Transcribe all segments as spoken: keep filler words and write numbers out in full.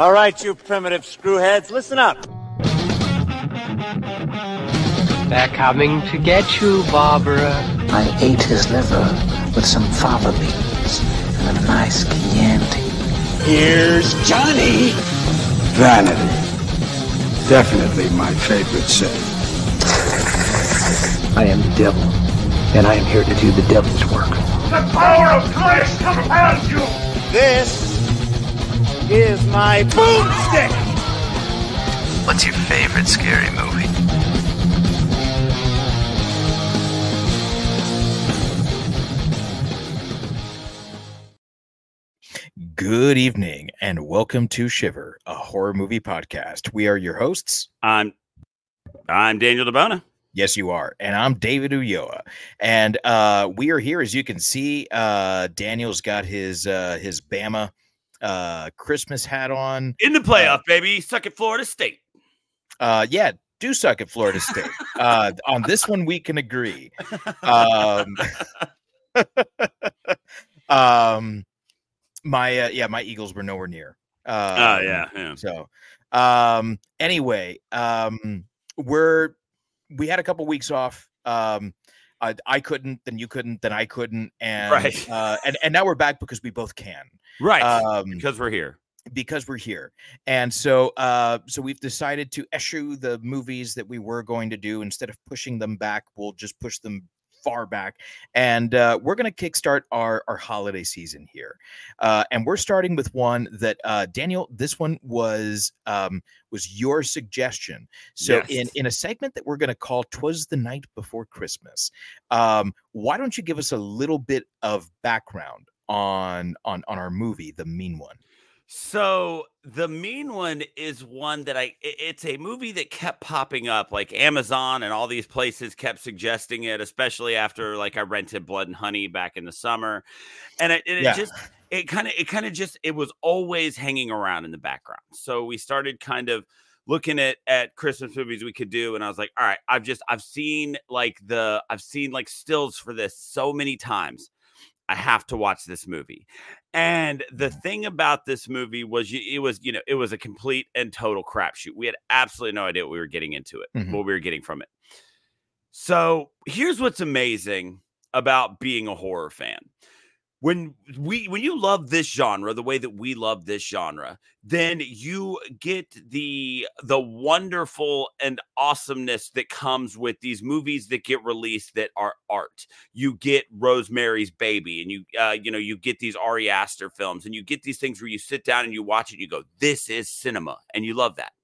All right, you primitive screwheads, listen up. They're coming to get you, Barbara. I ate his liver with some fava beans and a nice Chianti. Here's Johnny. Vanity. Definitely my favorite sin. I am the devil, and I am here to do the devil's work. The power of Christ compels you. This is my boomstick. What's your favorite scary movie? Good evening, and welcome to Shiver, a horror movie podcast. We are your hosts. I'm I'm Daniel DeBona. Yes, you are. And I'm David Uyoa. And uh, we are here, as you can see. Uh, Daniel's got his uh, his Bama uh, Christmas hat on. In the playoff, uh, baby. Suck at Florida State. Uh, yeah, do suck at Florida State. uh, on this one, we can agree. Um, um My uh, yeah, my Eagles were nowhere near. Oh uh, uh, yeah, yeah. So, um, anyway, um, we're we had a couple weeks off. Um, I, I couldn't, then you couldn't, then I couldn't, and right. uh, and and now we're back because we both can. Right. Um, because we're here. Because we're here, and so uh, so we've decided to eschew the movies that we were going to do. Instead of pushing them back, we'll just push them far back, and uh, we're going to kickstart our our holiday season here, uh, and we're starting with one that uh, Daniel. This one was um, was your suggestion. So yes. in in a segment that we're going to call "Twas the Night Before Christmas," um, why don't you give us a little bit of background on on on our movie, The Mean One? So The Mean One is one that I, it's a movie that kept popping up, like Amazon and all these places kept suggesting it, especially after like I rented Blood and Honey back in the summer. And it, it, yeah. it just, it kind of, it kind of just, it was always hanging around in the background. So we started kind of looking at, at Christmas movies we could do. And I was like, all right, I've just, I've seen like the, I've seen like stills for this so many times. I have to watch this movie. And the thing about this movie was it was, you know, it was a complete and total crapshoot. We had absolutely no idea what we were getting into it, mm-hmm. what we were getting from it. So here's what's amazing about being a horror fan. When we when you love this genre the way that we love this genre, then you get the the wonderful and awesomeness that comes with these movies that get released that are art. You get Rosemary's Baby, and you uh, you know you get these Ari Aster films, and you get these things where you sit down and you watch it, and you go, "This is cinema," and you love that.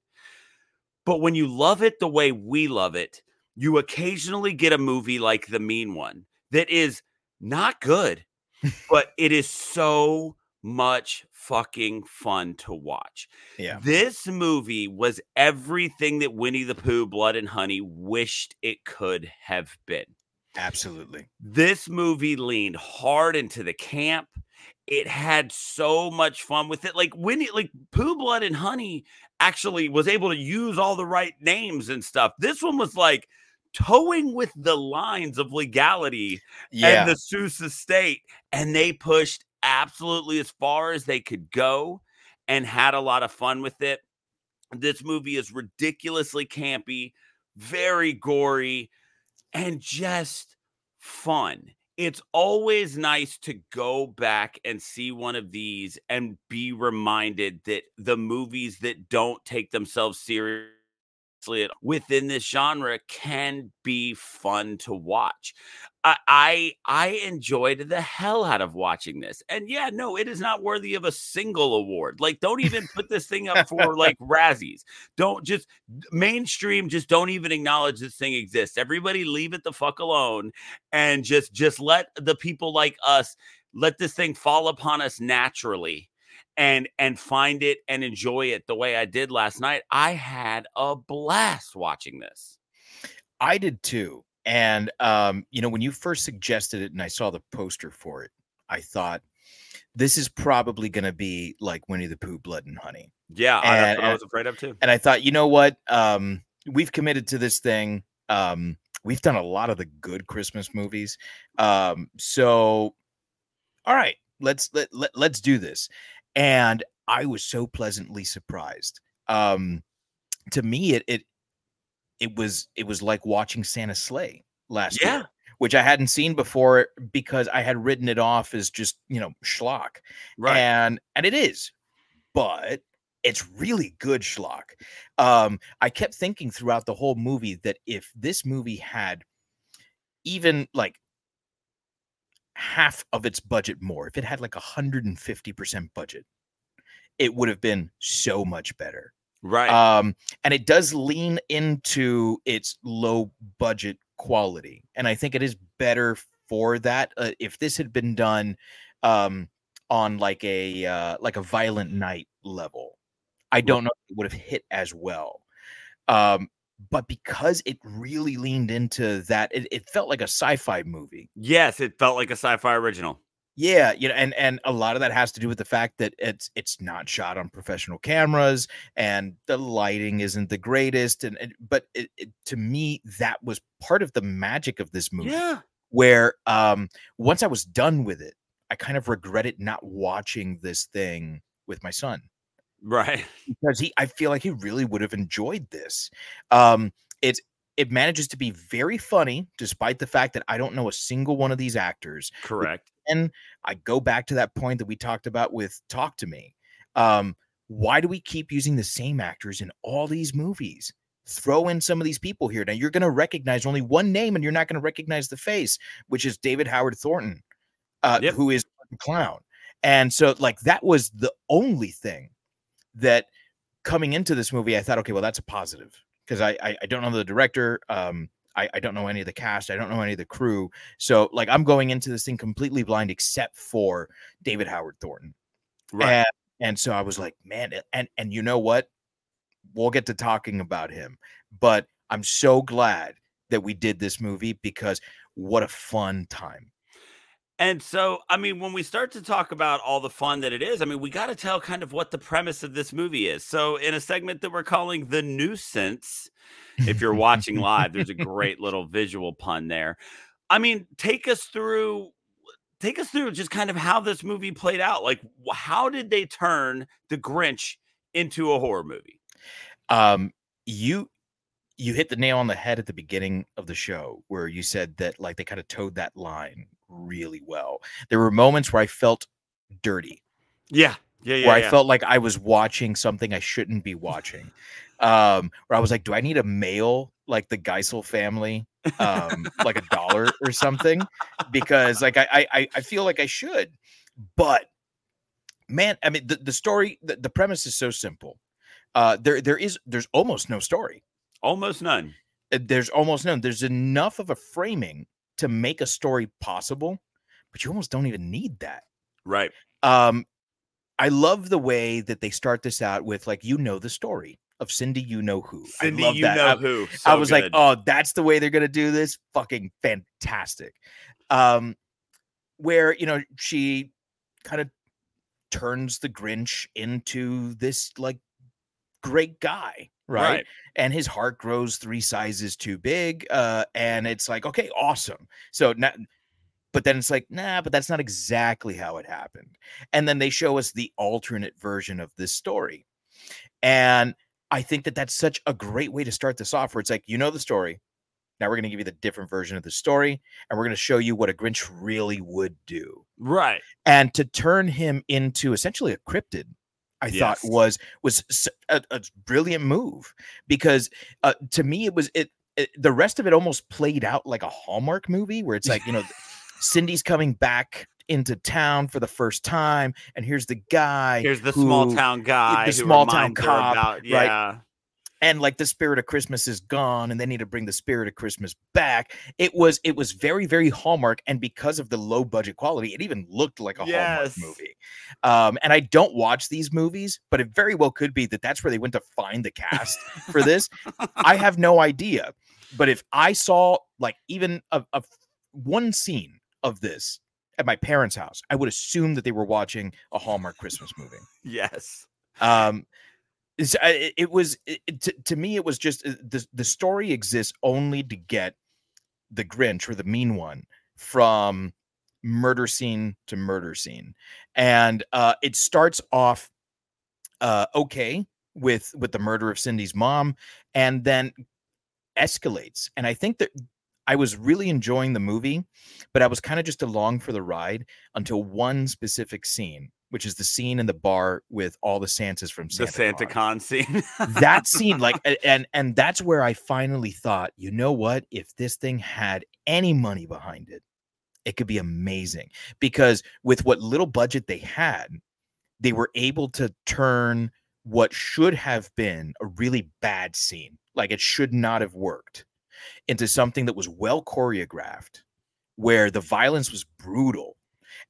But when you love it the way we love it, you occasionally get a movie like The Mean One that is not good. But it is so much fucking fun to watch. Yeah. This movie was everything that Winnie the Pooh, Blood and Honey wished it could have been. Absolutely. This movie leaned hard into the camp. It had so much fun with it. Like Winnie, like Pooh, Blood and Honey actually was able to use all the right names and stuff. This one was like towing with the lines of legality yeah. and the Seuss estate, and they pushed absolutely as far as they could go and had a lot of fun with it. This movie is ridiculously campy, very gory, and just fun. It's always nice to go back and see one of these and be reminded that the movies that don't take themselves seriously within this genre can be fun to watch. I, I I enjoyed the hell out of watching this. And yeah, no, it is not worthy of a single award. Like, don't even put this thing up for like Razzies. Don't just mainstream. Just don't even acknowledge this thing exists. Everybody leave it the fuck alone. And just just let the people like us, let this thing fall upon us naturally. And and find it and enjoy it the way I did last night. I had a blast watching this. I did too. And, um, you know, when you first suggested it and I saw the poster for it, I thought, this is probably going to be like Winnie the Pooh, Blood and Honey. Yeah, and, I, I was afraid of too. And I thought, you know what? Um, we've committed to this thing. Um, we've done a lot of the good Christmas movies. Um, so, all right, let's let, let, let's do this. And I was so pleasantly surprised. Um, to me, it it it was it was like watching Santa Slay last yeah. year, which I hadn't seen before because I had written it off as just, you know, schlock, right? And and it is, but it's really good schlock. Um, I kept thinking throughout the whole movie that if this movie had even like half of its budget more, if it had like one hundred fifty percent budget, it would have been so much better. Right. Um, and it does lean into its low budget quality. And I think it is better for that. Uh, if this had been done um, on like a uh, like a Violent Night level, I don't know if it would have hit as well. Um, but because it really leaned into that, it, it felt like a sci-fi movie. Yes, it felt like a sci-fi original. Yeah, you know, and, and a lot of that has to do with the fact that it's it's not shot on professional cameras and the lighting isn't the greatest. And, and but it, it, to me, that was part of the magic of this movie. Yeah. Where um, once I was done with it, I kind of regretted not watching this thing with my son. Right, because he, I feel like he really would have enjoyed this. Um, it's it manages to be very funny, despite the fact that I don't know a single one of these actors. Correct. And I go back to that point that we talked about with Talk to Me. Um, why do we keep using the same actors in all these movies? Throw in some of these people here. Now you're going to recognize only one name, and you're not going to recognize the face, which is David Howard Thornton, uh, yep. who is the clown. And so, like, that was the only thing that coming into this movie, I thought, okay, well, that's a positive because I, I I don't know the director. Um, I, I don't know any of the cast. I don't know any of the crew. So like I'm going into this thing completely blind, except for David Howard Thornton. Right. And, and so I was like, man, and, and you know what? We'll get to talking about him, but I'm so glad that we did this movie because what a fun time. And so, I mean, when we start to talk about all the fun that it is, I mean, we got to tell kind of what the premise of this movie is. So in a segment that we're calling The Nuisance, if you're watching live, there's a great little visual pun there. I mean, take us through, take us through just kind of how this movie played out. Like, how did they turn The Grinch into a horror movie? Um, you... You hit the nail on the head at the beginning of the show where you said that like they kind of towed that line really well. There were moments where I felt dirty. Yeah. Yeah. yeah where yeah. I felt like I was watching something I shouldn't be watching. Um, where I was like, do I need a mail like the Geisel family, um, like a dollar or something? Because like I I I feel like I should. But man, I mean the, the story, the, the premise is so simple. Uh there there is there's almost no story. Almost none. There's almost none. There's enough of a framing to make a story possible, but you almost don't even need that. Right. Um, I love the way that they start this out with like, you know, the story of Cindy, you know who. Cindy, I love you that. know I, who. So I was good. like, oh, that's the way they're going to do this. Fucking fantastic. Um, where, you know, she kind of turns the Grinch into this like great guy. Right? right. And his heart grows three sizes too big. Uh, and it's like, okay, awesome. So, not, but then it's like, nah, but that's not exactly how it happened. And then they show us the alternate version of this story. And I think that that's such a great way to start this off where it's like, you know, the story. Now we're going to give you the different version of the story. And we're going to show you what a Grinch really would do. Right. And to turn him into essentially a cryptid. I yes. thought was was a, a brilliant move because uh, to me it was it, it the rest of it almost played out like a Hallmark movie where it's like, you know, Cindy's coming back into town for the first time and here's the guy here's the who, small town guy the small town cop about, yeah. right and like the spirit of Christmas is gone and they need to bring the spirit of Christmas back. It was it was very very Hallmark, and because of the low budget quality it even looked like a yes. Hallmark movie. Um, and I don't watch these movies, but it very well could be that that's where they went to find the cast for this. I have no idea, but if I saw like even a, a one scene of this at my parents' house, I would assume that they were watching a Hallmark Christmas movie. Yes. Um, it was it, to, to me it was just the, the story exists only to get the Grinch or the mean one from murder scene to murder scene, and uh it starts off uh, okay with with the murder of Cindy's mom, and then escalates. And I think that I was really enjoying the movie, but I was kind of just along for the ride until one specific scene, which is the scene in the bar with all the Santas from SantaCon. The SantaCon scene. That scene, like, and and that's where I finally thought, you know what? If this thing had any money behind it, it could be amazing. Because with what little budget they had, they were able to turn what should have been a really bad scene, like it should not have worked, into something that was well choreographed, where the violence was brutal,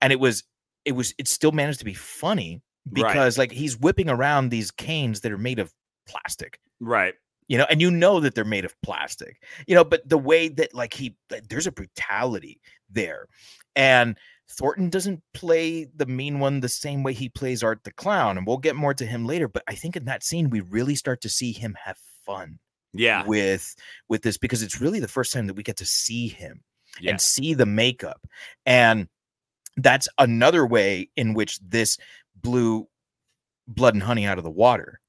and it was It was. It still managed to be funny because, right, like, he's whipping around these canes that are made of plastic, right? You know, and you know that they're made of plastic, you know. But the way that, like, he, like, there's a brutality there, and Thornton doesn't play the mean one the same way he plays Art the Clown, and we'll get more to him later. But I think in that scene, we really start to see him have fun, yeah, with with this, because it's really the first time that we get to see him, yeah, and see the makeup. And that's another way in which this blew Blood and Honey out of the water,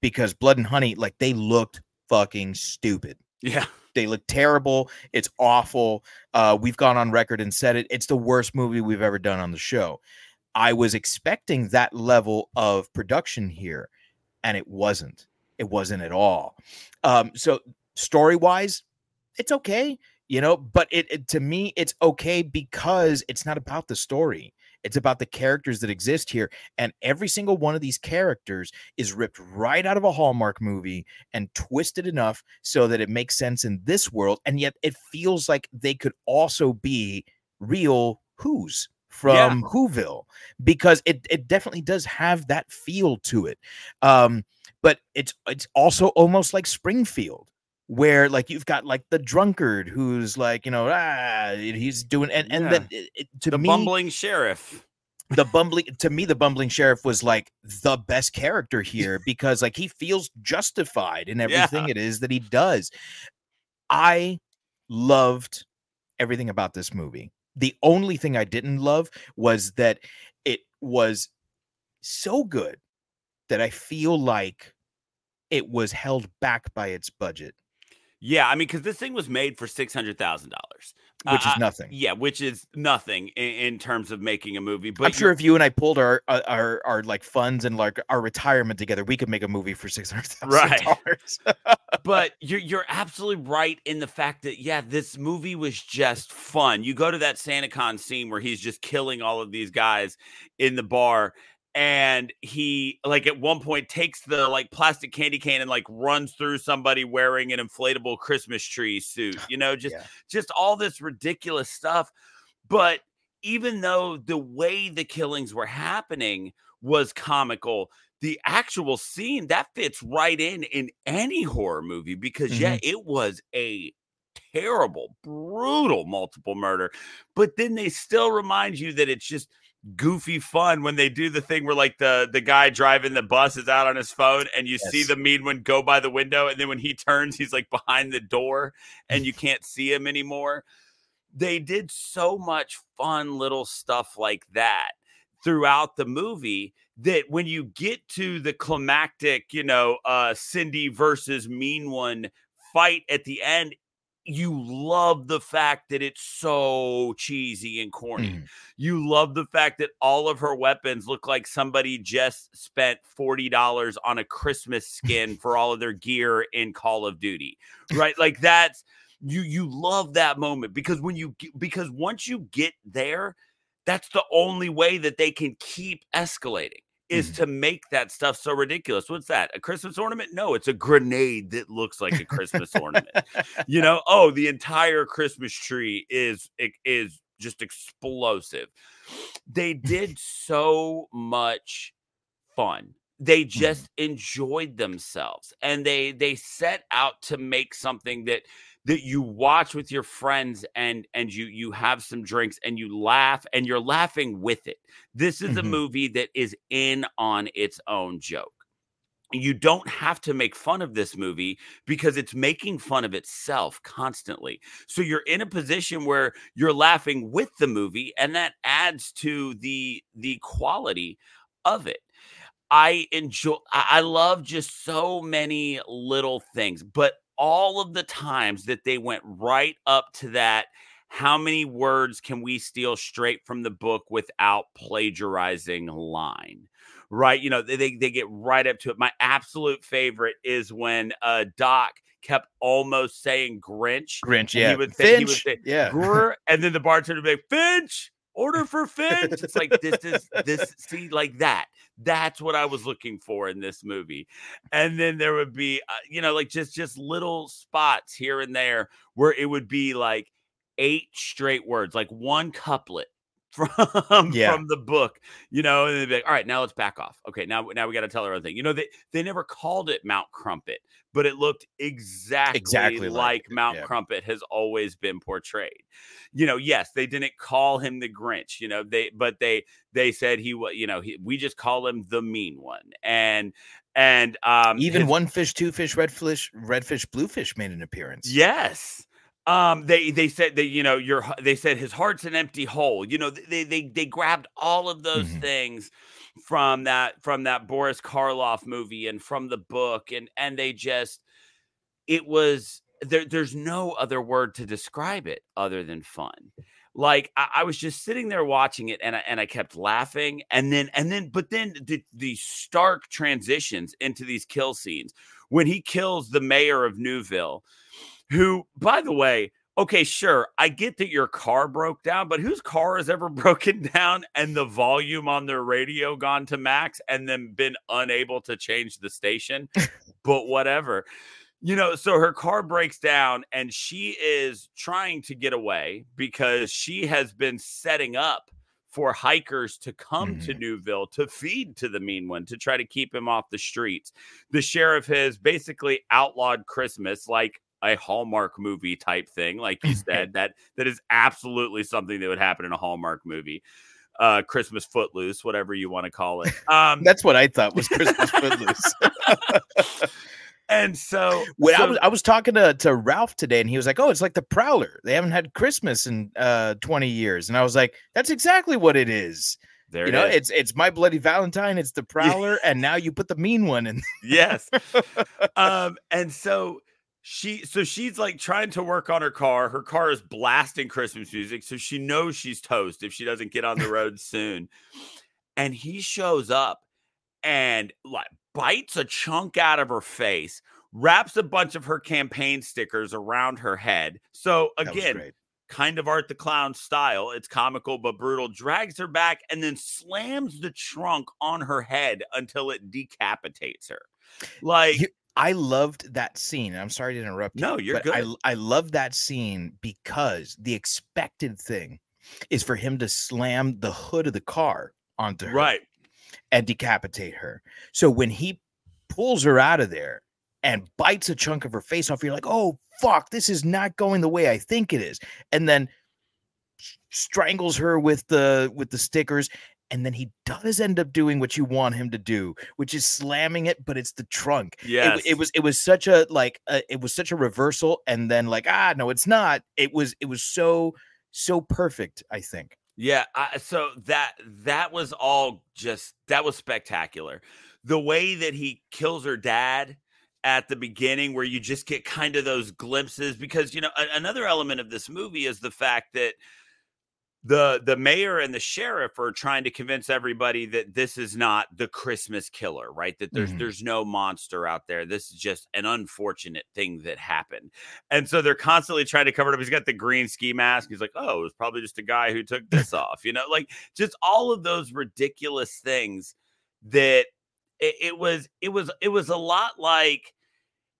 because Blood and Honey, like, they looked fucking stupid. Yeah. They look terrible. It's awful. Uh, we've gone on record and said it. It's the worst movie we've ever done on the show. I was expecting that level of production here, and it wasn't. It wasn't at all. Um, so story-wise, it's okay. You know, but it, it to me, it's okay because it's not about the story. It's about the characters that exist here. And every single one of these characters is ripped right out of a Hallmark movie and twisted enough so that it makes sense in this world. And yet it feels like they could also be real Whos from yeah. Whoville, because it, it definitely does have that feel to it. Um, but it's it's also almost like Springfield, where, like, you've got, like, the drunkard who's, like, you know, ah, he's doing, and, and yeah. then it, it, to the me, bumbling sheriff, the bumbling, to me, the bumbling sheriff was, like, the best character here because, like, he feels justified in everything yeah. it is that he does. I loved everything about this movie. The only thing I didn't love was that it was so good that I feel like it was held back by its budget. Yeah, I mean, because this thing was made for six hundred thousand dollars. Which is nothing. Uh, yeah, which is nothing in, in terms of making a movie. But I'm sure if you and I pulled our, our our like funds and like our retirement together, we could make a movie for six hundred thousand dollars. Right. But you're, you're absolutely right in the fact that, yeah, this movie was just fun. You go to that SantaCon scene where he's just killing all of these guys in the bar, and he, like, at one point takes the, like, plastic candy cane and, like, runs through somebody wearing an inflatable Christmas tree suit, you know, just, yeah. just all this ridiculous stuff. But even though the way the killings were happening was comical, the actual scene that fits right in, in any horror movie, because mm-hmm. yeah, it was a terrible, brutal multiple murder, but then they still remind you that it's just goofy fun when they do the thing where, like, the the guy driving the bus is out on his phone and you yes. see the mean one go by the window, and then when he turns, he's, like, behind the door and you can't see him anymore. They did so much fun little stuff like that throughout the movie that when you get to the climactic, you know, uh Cindy versus mean one fight at the end, you love the fact that it's so cheesy and corny. Mm. You love the fact that all of her weapons look like somebody just spent forty dollars on a Christmas skin for all of their gear in Call of Duty, right? Like, that's, you, you love that moment because when you, because once you get there, that's the only way that they can keep escalating. Is to make that stuff so ridiculous. What's that? A Christmas ornament? No, it's a grenade that looks like a Christmas ornament. You know, oh, the entire Christmas tree is it is just explosive. They did so much fun. They just enjoyed themselves, and they they set out to make something that that you watch with your friends, and and you you have some drinks and you laugh, and you're laughing with it. This is mm-hmm. a movie that is in on its own joke. You don't have to make fun of this movie because it's making fun of itself constantly. So you're in a position where you're laughing with the movie, and that adds to the the quality of it. I enjoy, I love just so many little things, but all of the times that they went right up to that, how many words can we steal straight from the book without plagiarizing line? Right. You know, they, they, they get right up to it. My absolute favorite is when uh, Doc kept almost saying Grinch. Grinch, yeah. He would say, Finch, he would say, yeah. Gr, and then the bartender would be like, Finch, order for Finch. It's like, this is, this, see, like that. That's what I was looking for in this movie. And then there would be, uh, you know, like just just little spots here and there where it would be like eight straight words, like one couplet from yeah. from the book, you know, and they'd be like, all right, now let's back off. Okay, now now we got to tell her other thing. You know, they they never called it Mount Crumpet, but it looked exactly, exactly like, like Mount yeah. Crumpet has always been portrayed. You know, yes, they didn't call him the Grinch, you know, they but they they said he was, you know, he, we just call him the Mean One. And and um even his, one fish, two fish, red fish, red fish, blue fish made an appearance. Yes. Um, they, they said that, you know, your, they said his heart's an empty hole. You know, they, they, they grabbed all of those mm-hmm. things from that, from that Boris Karloff movie and from the book. And, and they just, it was there, there's no other word to describe it other than fun. Like I, I was just sitting there watching it and I, and I kept laughing. And then, and then, but then the, the stark transitions into these kill scenes when he kills the mayor of Newville, who, by the way, okay, sure, I get that your car broke down, but whose car has ever broken down and the volume on their radio gone to max and then been unable to change the station? But whatever. You know, so her car breaks down and she is trying to get away because she has been setting up for hikers to come mm-hmm. to Newville to feed to the Mean One, to try to keep him off the streets. The sheriff has basically outlawed Christmas, like a Hallmark movie type thing. Like you said, that, that is absolutely something that would happen in a Hallmark movie. Uh, Christmas Footloose, whatever you want to call it. Um, that's what I thought was Christmas Footloose. And so when so, I was, I was talking to, to Ralph today and he was like, oh, it's like the Prowler. They haven't had Christmas in uh, twenty years. And I was like, that's exactly what it is. There you it know, is. it's it's My Bloody Valentine. It's the Prowler. And now you put the Mean One in. Yes. Um, and so, She so she's like trying to work on her car. Her car is blasting Christmas music, so she knows she's toast if she doesn't get on the road soon. And he shows up and like bites a chunk out of her face, wraps a bunch of her campaign stickers around her head. So again, kind of Art the Clown style. It's comical but brutal. Drags her back and then slams the trunk on her head until it decapitates her. Like. You- I loved that scene. I'm sorry to interrupt you. No, you're good. I, I love that scene because the expected thing is for him to slam the hood of the car onto her right. and decapitate her. So when he pulls her out of there and bites a chunk of her face off, you're like, oh, fuck, this is not going the way I think it is. And then strangles her with the with the stickers. And then he does end up doing what you want him to do, which is slamming it, but it's the trunk. Yes. It, it was it was such a like a, it was such a reversal. And then like, ah, no, it's not. It was it was so, so perfect, I think. Yeah. I, so that that was all just that was spectacular. The way that he kills her dad at the beginning where you just get kind of those glimpses, because, you know, a, another element of this movie is the fact that The the mayor and the sheriff are trying to convince everybody that this is not the Christmas killer, right? That there's mm-hmm. there's no monster out there. This is just an unfortunate thing that happened. And so they're constantly trying to cover it up. He's got the green ski mask. He's like, oh, it was probably just a guy who took this off. You know, like just all of those ridiculous things that it, it was it was it was a lot like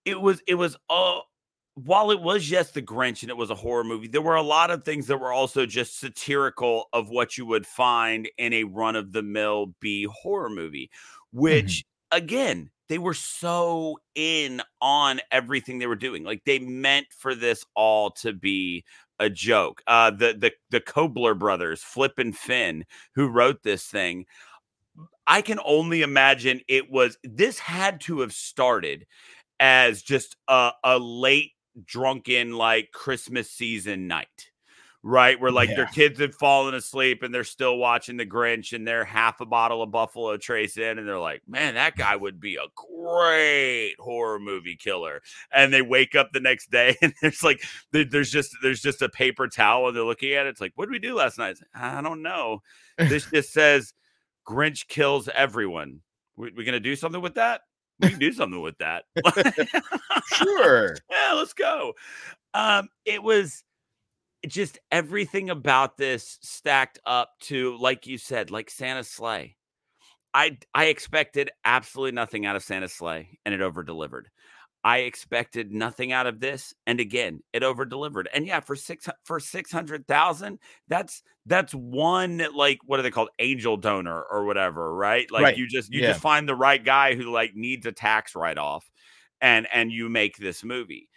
it was it was all. While it was, yes, The Grinch and it was a horror movie, there were a lot of things that were also just satirical of what you would find in a run-of-the-mill B horror movie, which, mm-hmm. again, they were so in on everything they were doing. Like, they meant for this all to be a joke. Uh, the, the, the Kobler brothers, Flip and Finn, who wrote this thing, I can only imagine it was... This had to have started as just a, a late, drunken like Christmas season night, right? Where like yeah. their kids had fallen asleep and they're still watching The Grinch and they're half a bottle of Buffalo Trace in. And they're like, man, that guy would be a great horror movie killer. And they wake up the next day and there's like, there's just, there's just a paper towel and they're looking at it. It's like, what did we do last night? It's like, I don't know. This just says Grinch kills everyone. We're we going to do something with that. We can do something with that. Sure. Yeah, let's go. Um, it was just everything about this stacked up to, like you said, like Santa Slay. I I expected absolutely nothing out of Santa Slay, and it overdelivered. I expected nothing out of this, and again, it overdelivered. And yeah, for six for six hundred thousand, that's that's one like what are they called, angel donor or whatever, right? Like right. you just you yeah. just find the right guy who like needs a tax write off, and and you make this movie.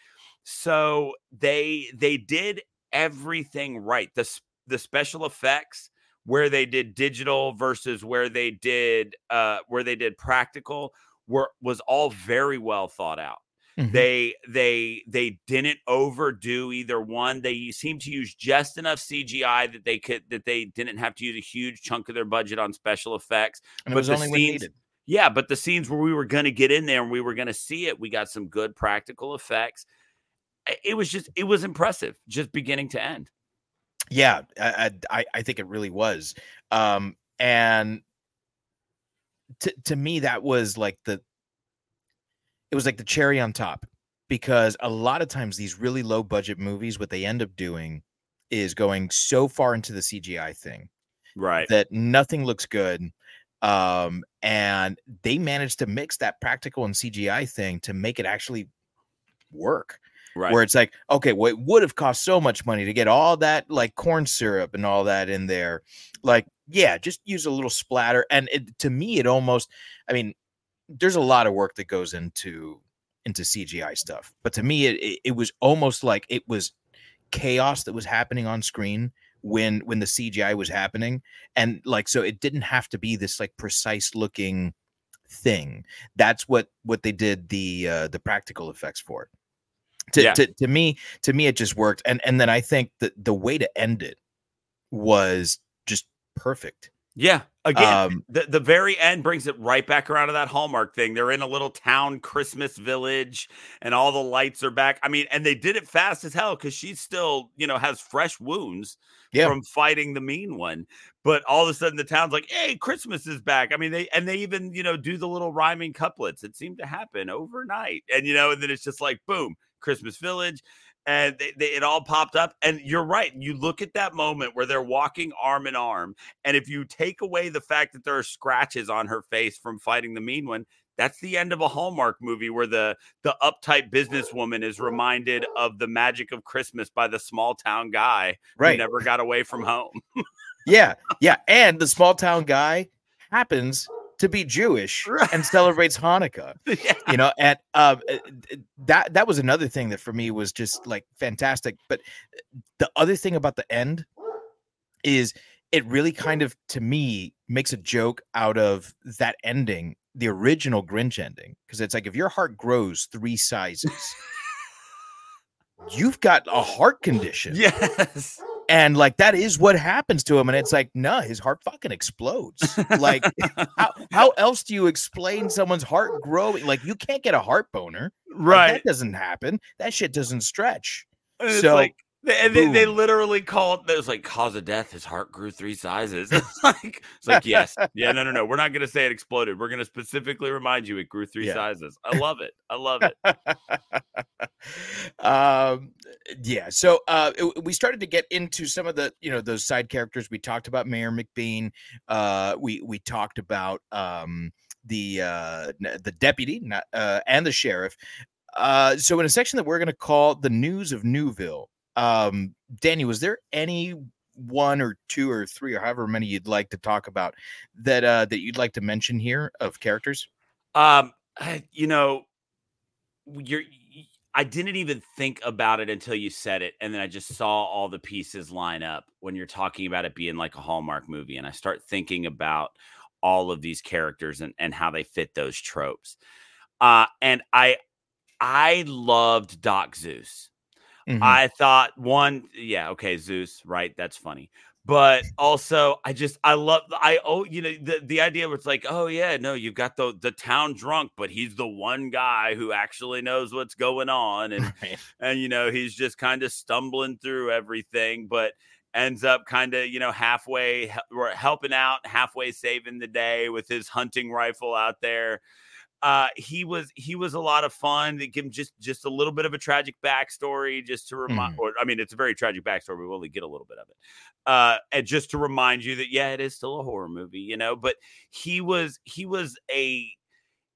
So they they did everything right. The the special effects, where they did digital versus where they did uh, where they did practical, were was all very well thought out. Mm-hmm. They they they didn't overdo either one. They seemed to use just enough C G I that they could that they didn't have to use a huge chunk of their budget on special effects. And but it was the only scenes, when needed. Yeah, but the scenes where we were going to get in there and we were going to see it, we got some good practical effects. It was just it was impressive, just beginning to end. Yeah, I I, I think it really was. Um, and to to me, that was like the. It was like the cherry on top, because a lot of times these really low budget movies, what they end up doing is going so far into the C G I thing, right, that nothing looks good. Um, and they managed to mix that practical and C G I thing to make it actually work, right? Where it's like, okay, well, it would have cost so much money to get all that like corn syrup and all that in there. Like, yeah, just use a little splatter. And it, to me, it almost, I mean, there's a lot of work that goes into into C G I stuff, but to me, it it was almost like it was chaos that was happening on screen when when the C G I was happening, and like so, it didn't have to be this like precise looking thing. That's what what they did the uh, the practical effects for. To, yeah. to to me, to me, it just worked, and and then I think that the way to end it was just perfect. Yeah. Again, um, the, the very end brings it right back around to that Hallmark thing. They're in a little town Christmas village and all the lights are back. I mean, and they did it fast as hell because she still, you know, has fresh wounds yeah. from fighting the mean one. But all of a sudden the town's like, hey, Christmas is back. I mean, they and they even, you know, do the little rhyming couplets. It seemed to happen overnight. And, you know, and then it's just like, boom, Christmas village. And they, they, it all popped up. And you're right. You look at that moment where they're walking arm in arm. And if you take away the fact that there are scratches on her face from fighting the mean one, that's the end of a Hallmark movie where the, the uptight businesswoman is reminded of the magic of Christmas by the small town guy right. who never got away from home. yeah. Yeah. And the small town guy happens to be Jewish and celebrates Hanukkah, yeah. you know, and um, that that was another thing that for me was just like fantastic. But the other thing about the end is it really kind of, to me, makes a joke out of that ending, the original Grinch ending, because it's like if your heart grows three sizes, you've got a heart condition. Yes. And like that is what happens to him, and it's like, no, nah, his heart fucking explodes. Like, how how else do you explain someone's heart growing? Like, you can't get a heart boner, right? Like, that doesn't happen. That shit doesn't stretch. And it's so like, they, they, they literally called. There's like cause of death. His heart grew three sizes. It's like it's like yes, yeah, no, no, no. We're not gonna say it exploded. We're gonna specifically remind you it grew three yeah. sizes. I love it. I love it. um yeah so uh it, we started to get into some of the you know those side characters. We talked about Mayor McBean, uh we we talked about um the uh the deputy not, uh and the sheriff, uh so in a section that we're going to call the news of Newville, um Danny, was there any one or two or three or however many you'd like to talk about that uh that you'd like to mention here of characters? um you know you're I didn't even think about it until you said it. And then I just saw all the pieces line up when you're talking about it being like a Hallmark movie. And I start thinking about all of these characters and, and how they fit those tropes. Uh, and I, I loved Doc Seuss. Mm-hmm. I thought one, yeah, okay, Zeus, right? That's funny. But also, I just, I love, I, oh, you know, the, the idea where it's like, oh, yeah, no, you've got the, the town drunk, but he's the one guy who actually knows what's going on. And, right. and you know, he's just kind of stumbling through everything, but ends up kind of, you know, halfway helping out, halfway saving the day with his hunting rifle out there. Uh, he was he was a lot of fun. They give him just, just a little bit of a tragic backstory, just to remind. Mm. Or I mean, it's a very tragic backstory. We only get a little bit of it, uh, and just to remind you that yeah, it is still a horror movie, you know. But he was he was a.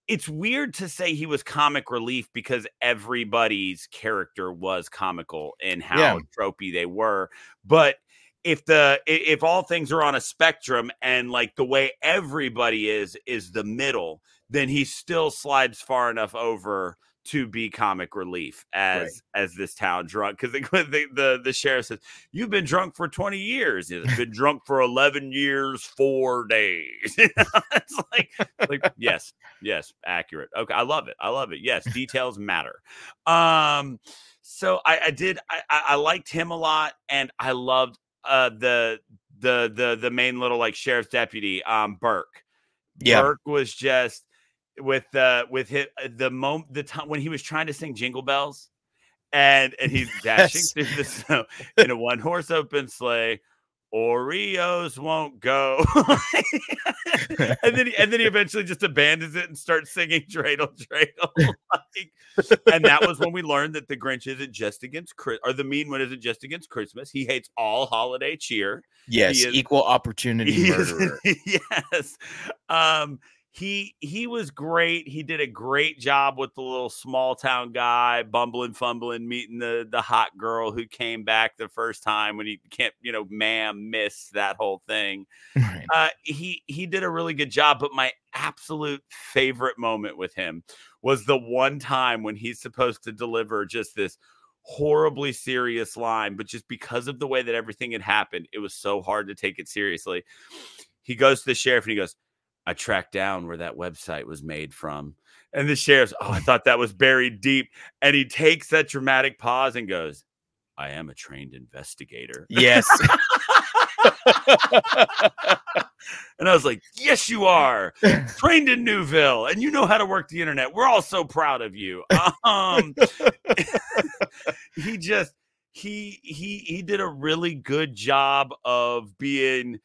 It's weird to say he was comic relief because everybody's character was comical in how yeah. tropey they were, but. If the if all things are on a spectrum and like the way everybody is is the middle, then he still slides far enough over to be comic relief as right. as this town drunk, because the, the the the sheriff says you've been drunk for twenty years. He's been drunk for eleven years, four days. It's like like yes, yes, accurate. Okay, I love it. I love it. Yes, details matter. Um, so I, I did. I, I liked him a lot, and I loved. Uh, the the the the main little like sheriff's deputy, um, Burke. Yeah. Burke was just with the uh, with his, the moment the time when he was trying to sing Jingle Bells, and and he's dashing yes. through the snow in a one horse open sleigh. Oreos won't go, and then he, and then he eventually just abandons it and starts singing "Dreidel, Dreidel." Like, and that was when we learned that the Grinch isn't just against or the mean one isn't just against Christmas. He hates all holiday cheer. Yes, is, equal opportunity murderer. Is, yes, um, he he was great. He did a great job with the little small town guy, bumbling, fumbling, meeting the the hot girl who came back the first time when he can't, you know, ma'am, miss that whole thing. Right. Uh, he he did a really good job. But my absolute favorite moment with him was the one time when he's supposed to deliver just this horribly serious line, but just because of the way that everything had happened, it was so hard to take it seriously. He goes to the sheriff and he goes, I tracked down where that website was made from. And the sheriff's, oh, I thought that was buried deep. And he takes that dramatic pause and goes, I am a trained investigator. Yes. And I was like, yes, you are. Trained in Newville. And you know how to work the internet. We're all so proud of you. Um, he just, he, he, he did a really good job of being,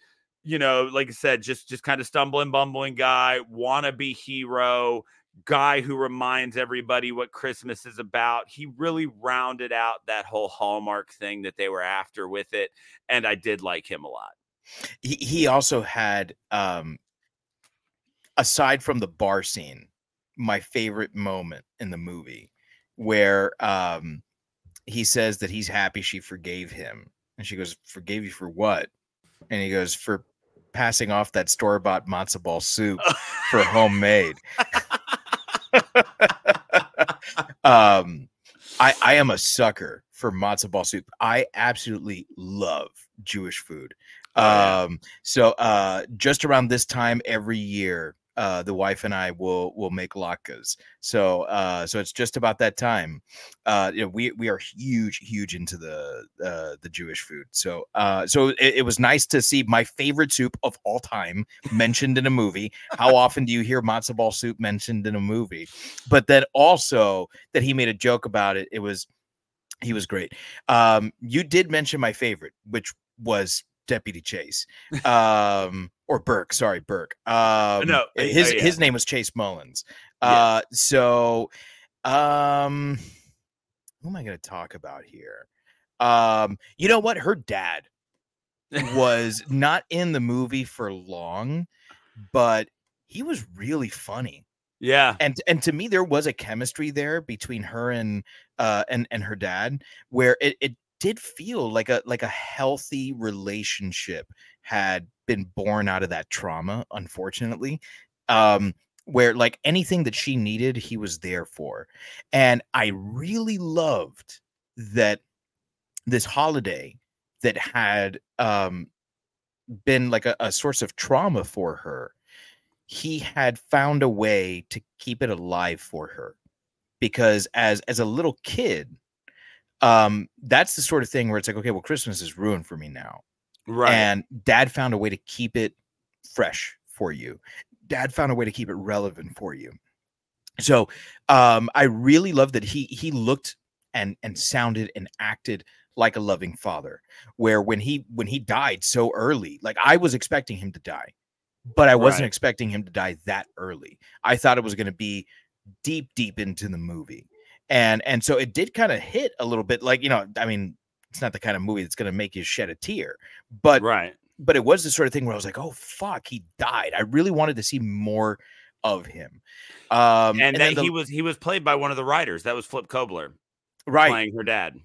you know, like I said, just just kind of stumbling, bumbling guy, wannabe hero, guy who reminds everybody what Christmas is about. He really rounded out that whole Hallmark thing that they were after with it. And I did like him a lot. He, he also had, um, aside from the bar scene, my favorite moment in the movie where um, he says that he's happy she forgave him. And she goes, forgave you for what? And he goes, for passing off that store-bought matzo ball soup for homemade. um, I, I am a sucker for matzo ball soup. I absolutely love Jewish food. Um, so uh, just around this time every year, uh, the wife and I will will make latkes. So uh, so it's just about that time. Uh, you know, we we are huge huge into the uh, the Jewish food. So uh, so it, it was nice to see my favorite soup of all time mentioned in a movie. How often do you hear matzo ball soup mentioned in a movie? But then also that he made a joke about it. It was he was great. Um, you did mention my favorite, which was Deputy Chase. Um, or Burke, sorry, Burke. Um, no, his oh, yeah. his name was Chase Mullins. Uh, yeah. So, um, who am I going to talk about here? Um, you know what? Her dad was not in the movie for long, but he was really funny. Yeah, and and to me, there was a chemistry there between her and uh and and her dad, where it it did feel like a like a healthy relationship had been born out of that trauma, unfortunately, um, where like anything that she needed, he was there for. And I really loved that this holiday that had um, been like a, a source of trauma for her, he had found a way to keep it alive for her. Because as as a little kid, um, that's the sort of thing where it's like, okay, well, Christmas is ruined for me now. Right. And dad found a way to keep it fresh for you. Dad found a way to keep it relevant for you. So um, I really love that he he looked and and sounded and acted like a loving father, where when he when he died so early, like I was expecting him to die, but I wasn't right. expecting him to die that early. I thought it was going to be deep, deep into the movie. And and so it did kind of hit a little bit, like, you know, I mean, it's not the kind of movie that's going to make you shed a tear, but right. but it was the sort of thing where I was like, oh, fuck, he died. I really wanted to see more of him. Um, and, and then the, he was he was played by one of the writers. That was Flip Kobler. Right. Playing her dad.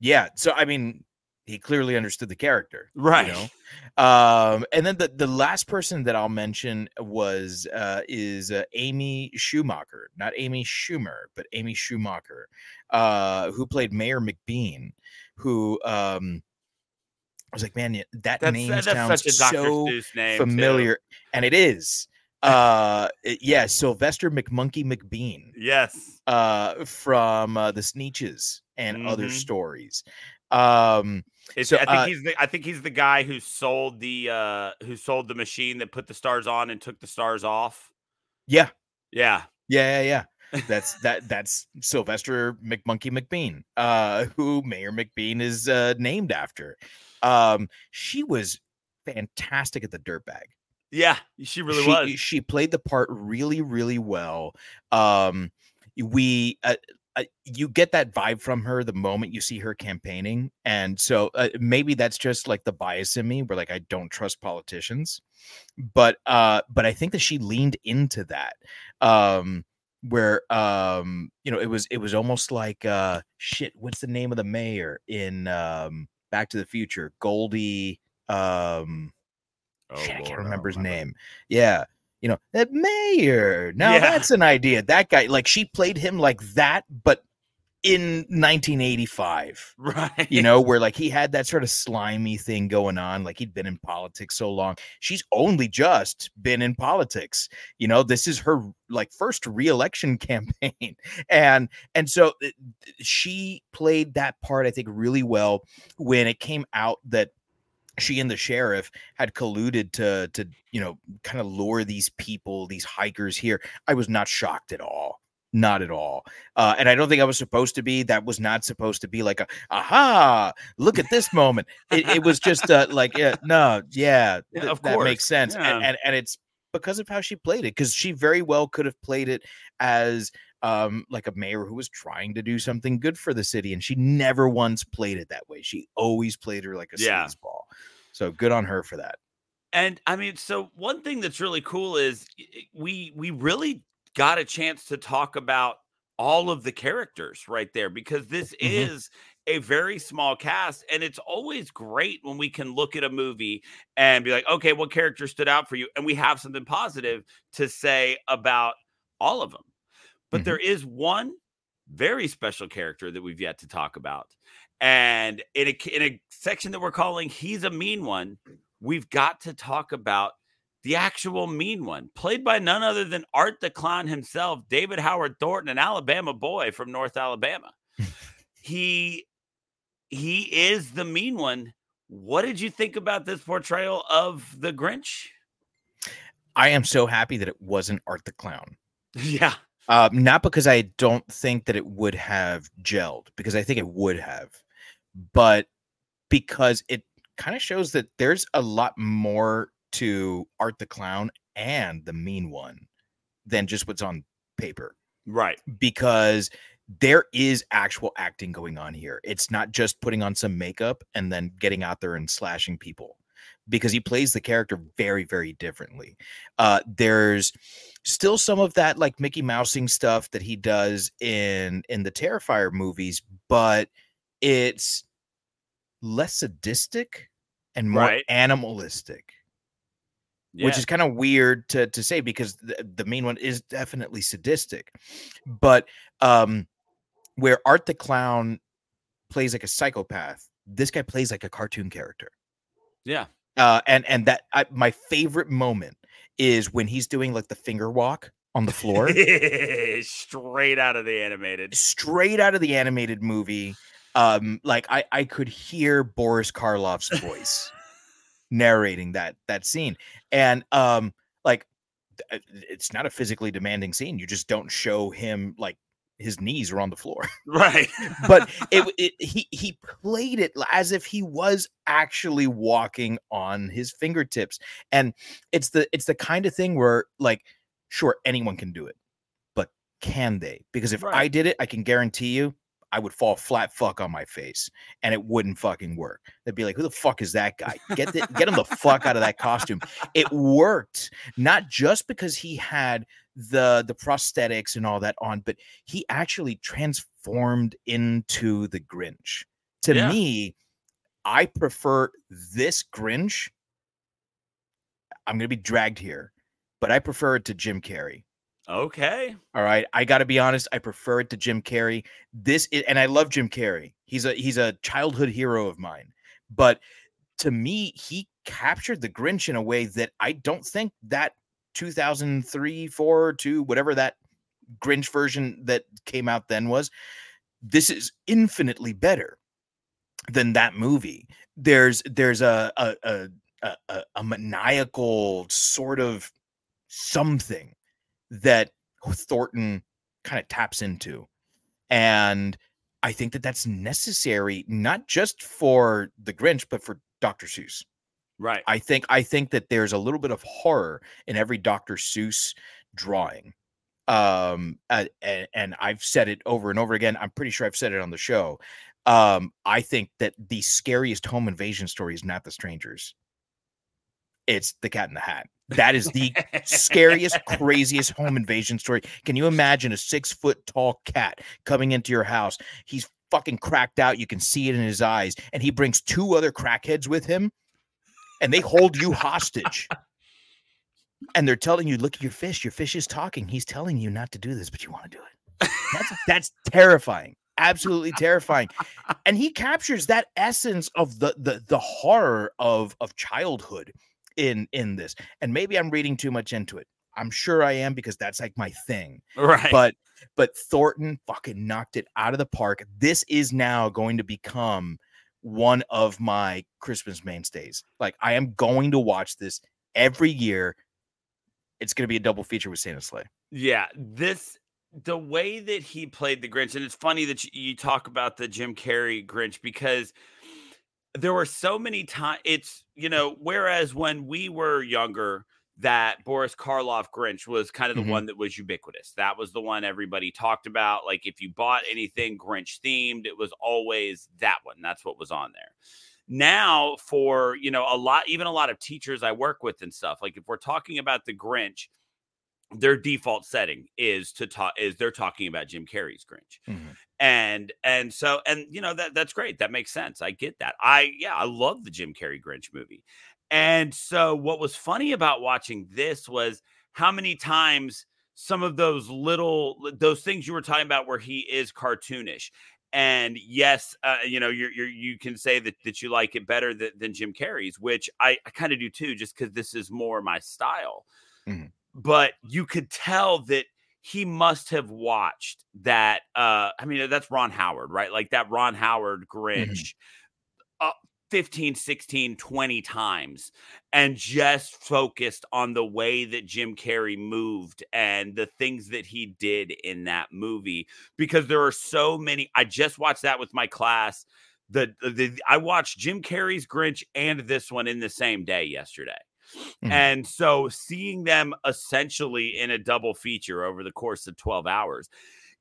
Yeah. So, I mean, he clearly understood the character. Right. You know? um, and then the, the last person that I'll mention was uh, is uh, Amy Schumacher, not Amy Schumer, but Amy Schumacher, uh, who played Mayor McBean, who um, I was like, man, that that's, name that's sounds such a Doctor Seuss name familiar. Too. And it is. Uh, yes, yeah, Sylvester McMonkey McBean. Yes. Uh, from uh, The Sneetches and mm-hmm. Other Stories. Um, it's, so, I think uh, he's the, I think he's the guy who sold the uh, who sold the machine that put the stars on and took the stars off. Yeah, yeah, yeah, yeah. yeah. That's that. That's Sylvester McMonkey McBean, uh, who Mayor McBean is uh, named after. Um, she was fantastic at the Dirtbag. Yeah, she really she, was. She played the part really, really well. Um, we uh, uh, you get that vibe from her the moment you see her campaigning. And so uh, maybe that's just like the bias in me where like I don't trust politicians. But uh, but I think that she leaned into that um, where, um, you know, it was it was almost like uh, shit. What's the name of the mayor in um, Back to the Future? Goldie. Um, Oh, shit, I can't Lord, remember his remember. name. Yeah. You know, that mayor. Now yeah. that's an idea. That guy, like she played him like that, but in nineteen eighty-five. Right. You know, where like he had that sort of slimy thing going on. Like he'd been in politics so long. She's only just been in politics. You know, this is her like first re-election campaign. And and so she played that part, I think, really well when it came out that she and the sheriff had colluded to, to you know, kind of lure these people, these hikers here. I was not shocked at all. Not at all. Uh, and I don't think I was supposed to be. That was not supposed to be like, a, aha, look at this moment. It, it was just uh, like, yeah, no, yeah, th- yeah of that course. makes sense. Yeah. And, and and it's because of how she played it, because she very well could have played it as um, like a mayor who was trying to do something good for the city. And she never once played it that way. She always played her like a yeah. sleazeball. So good on her for that. And I mean, so one thing that's really cool is we we really got a chance to talk about all of the characters right there, because this mm-hmm. is a very small cast. And it's always great when we can look at a movie and be like, okay, what character stood out for you? And we have something positive to say about all of them. But mm-hmm. there is one very special character that we've yet to talk about. And in a, in a section that we're calling He's a Mean One, we've got to talk about the actual mean one, played by none other than Art the Clown himself, David Howard Thornton, an Alabama boy from North Alabama. he he is the mean one. What did you think about this portrayal of the Grinch? I am so happy that it wasn't Art the Clown. Yeah. Um, not because I don't think that it would have gelled, because I think it would have, but because it kind of shows that there's a lot more to Art the Clown and the Mean One than just what's on paper. Right. Because there is actual acting going on here. It's not just putting on some makeup and then getting out there and slashing people, because he plays the character very, very differently. Uh, there's still some of that like Mickey Mousing stuff that he does in, in the Terrifier movies, but it's less sadistic and more right. animalistic, yeah. which is kind of weird to, to say, because the, the Mean One is definitely sadistic, but um, where Art the Clown plays like a psychopath, this guy plays like a cartoon character. Yeah. Uh, and and that I, my favorite moment is when he's doing like the finger walk on the floor, straight out of the animated, straight out of the animated movie. Um, like I, I could hear Boris Karloff's voice narrating that that scene. And um, like it's not a physically demanding scene. You just don't show him like his knees are on the floor. Right. But it, it he he played it as if he was actually walking on his fingertips. And it's the it's the kind of thing where like, sure, anyone can do it, but can they? Because if right. I did it, I can guarantee you I would fall flat fuck on my face and it wouldn't fucking work. They'd be like, who the fuck is that guy? Get the, get him the fuck out of that costume. It worked, not just because he had the, the prosthetics and all that on, but he actually transformed into the Grinch. To yeah. me, I prefer this Grinch. I'm going to be dragged here, but I prefer it to Jim Carrey. Okay. All right. I got to be honest. I prefer it to Jim Carrey. This is, and I love Jim Carrey. He's a he's a childhood hero of mine. But to me, he captured the Grinch in a way that I don't think that two thousand three, four, two, whatever that Grinch version that came out then was. This is infinitely better than that movie. There's there's a a a, a, a maniacal sort of something that Thornton kind of taps into. And I think that that's necessary, not just for the Grinch, but for Doctor Seuss. Right. I think, I think that there's a little bit of horror in every Doctor Seuss drawing. Um, and, and I've said it over and over again. I'm pretty sure I've said it on the show. Um, I think that the scariest home invasion story is not The Strangers. It's The Cat in the Hat. That is the scariest, craziest home invasion story. Can you imagine a six foot tall cat coming into your house? He's fucking cracked out. You can see it in his eyes. And he brings two other crackheads with him and they hold you hostage. And they're telling you, look at your fish. Your fish is talking. He's telling you not to do this, but you want to do it. That's, that's terrifying. Absolutely terrifying. And he captures that essence of the, the, the horror of, of childhood in in this. And maybe I'm reading too much into it. I'm sure I am, because that's like my thing, right? But but Thornton fucking knocked it out of the park. This is now going to become one of my Christmas mainstays. Like, I am going to watch this every year. It's going to be a double feature with Santa Slay. Yeah, this the way that he played the Grinch, and it's funny that you, you talk about the Jim Carrey Grinch, because there were so many times, it's, you know, whereas when we were younger, that Boris Karloff Grinch was kind of the mm-hmm. one that was ubiquitous. That was the one everybody talked about. Like, if you bought anything Grinch themed, it was always that one. That's what was on there. Now, for, you know, a lot, even a lot of teachers I work with and stuff, like, if we're talking about the Grinch, their default setting is to talk is they're talking about Jim Carrey's Grinch. Mm-hmm. And, and so, and you know, that that's great. That makes sense. I get that. I, yeah, I love the Jim Carrey Grinch movie. And so what was funny about watching this was how many times some of those little, those things you were talking about where he is cartoonish. And yes, uh, you know, you're, you're, you can say that, that you like it better than, than Jim Carrey's, which I, I kind of do too, just because this is more my style. Mm-hmm. But you could tell that he must have watched that. Uh, I mean, that's Ron Howard, right? Like that Ron Howard Grinch mm-hmm. uh, fifteen, sixteen, twenty times, and just focused on the way that Jim Carrey moved and the things that he did in that movie, because there are so many. I just watched that with my class. The, the I watched Jim Carrey's Grinch and this one in the same day yesterday. Mm-hmm. And so seeing them essentially in a double feature over the course of twelve hours,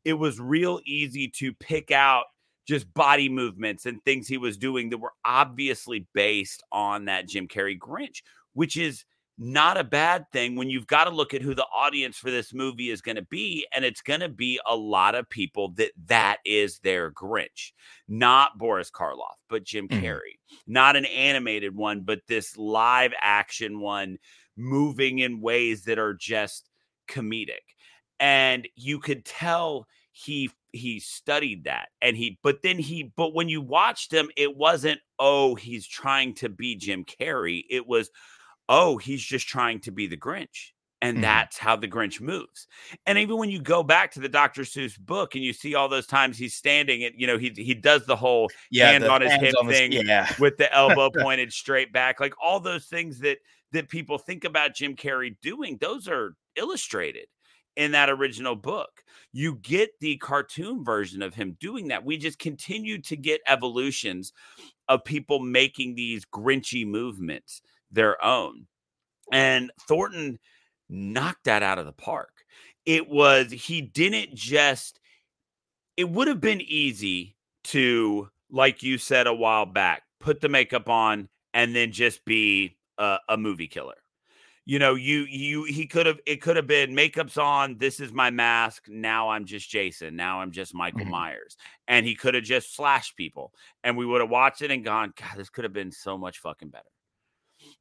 it was real easy to pick out just body movements and things he was doing that were obviously based on that Jim Carrey Grinch, which is not a bad thing when you've got to look at who the audience for this movie is going to be. And it's going to be a lot of people that that is their Grinch, not Boris Karloff, but Jim mm-hmm. Carrey, not an animated one, but this live action one moving in ways that are just comedic. And you could tell he, he studied that and he, but then he, but when you watched him, it wasn't, oh, he's trying to be Jim Carrey. It was, oh, he's just trying to be the Grinch. And mm. that's how the Grinch moves. And even when you go back to the Doctor Seuss book and you see all those times he's standing and, you know, he he does the whole yeah, hand the on his hip on his, thing yeah. with the elbow pointed straight back, like all those things that that people think about Jim Carrey doing. Those are illustrated in that original book. You get the cartoon version of him doing that. We just continue to get evolutions of people making these Grinchy movements their own. And Thornton knocked that out of the park. It was, he didn't just, it would have been easy to, like you said a while back, put the makeup on and then just be a, a movie killer. You know, you, you, he could have, it could have been makeup's on. This is my mask. Now I'm just Jason. Now I'm just Michael mm-hmm. Myers. And he could have just slashed people and we would have watched it and gone, God, this could have been so much fucking better.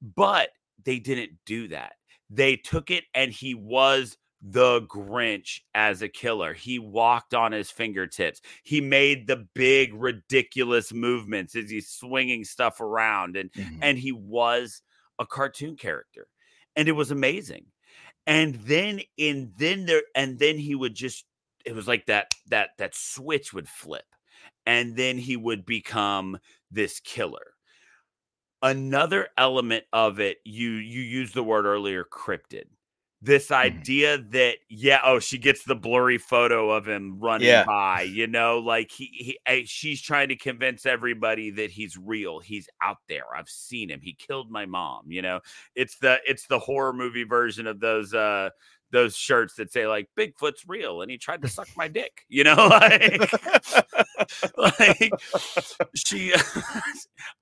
But they didn't do that. They took it and he was the Grinch as a killer. He walked on his fingertips. He made the big, ridiculous movements as he's swinging stuff around. And, mm-hmm. and he was a cartoon character. And it was amazing. And then in then there, and then he would just, it was like that, that, that switch would flip. And then he would become this killer. Another element of it, you you used the word earlier, cryptid. This idea mm. that, yeah, oh, she gets the blurry photo of him running yeah. by, you know, like he, he she's trying to convince everybody that he's real. He's out there. I've seen him. He killed my mom. You know, it's the it's the horror movie version of those uh, those shirts that say like Bigfoot's real and he tried to suck my dick. You know, like, like she.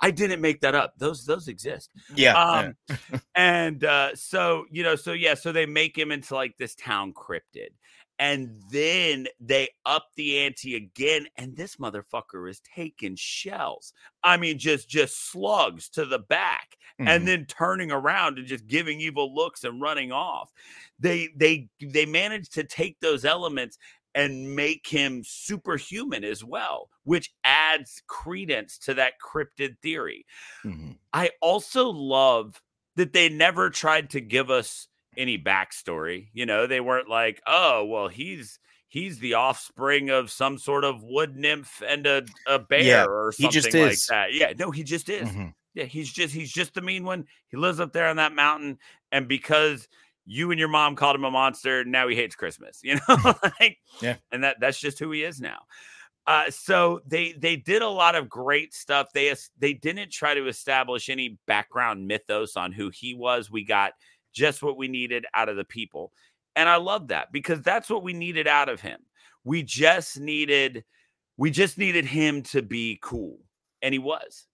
I didn't make that up. Those, those exist. Yeah. Um, yeah. and uh, so, you know, so yeah, so they make him into like this town cryptid and then they up the ante again. And this motherfucker is taking shells. I mean, just, just slugs to the back mm-hmm. and then turning around and just giving evil looks and running off. They, they, they managed to take those elements and make him superhuman as well, which adds credence to that cryptid theory. Mm-hmm. I also love that they never tried to give us any backstory. You know, they weren't like, oh, well, he's he's the offspring of some sort of wood nymph and a, a bear yeah, or something he just like is. that. Yeah, no, he just is. Mm-hmm. Yeah, he's just he's just the mean one. He lives up there on that mountain. And because you and your mom called him a monster. Now he hates Christmas, you know, like, yeah. and that that's just who he is now. Uh, so they, they did a lot of great stuff. They, they didn't try to establish any background mythos on who he was. We got just what we needed out of the people. And I love that because that's what we needed out of him. We just needed, we just needed him to be cool. And he was.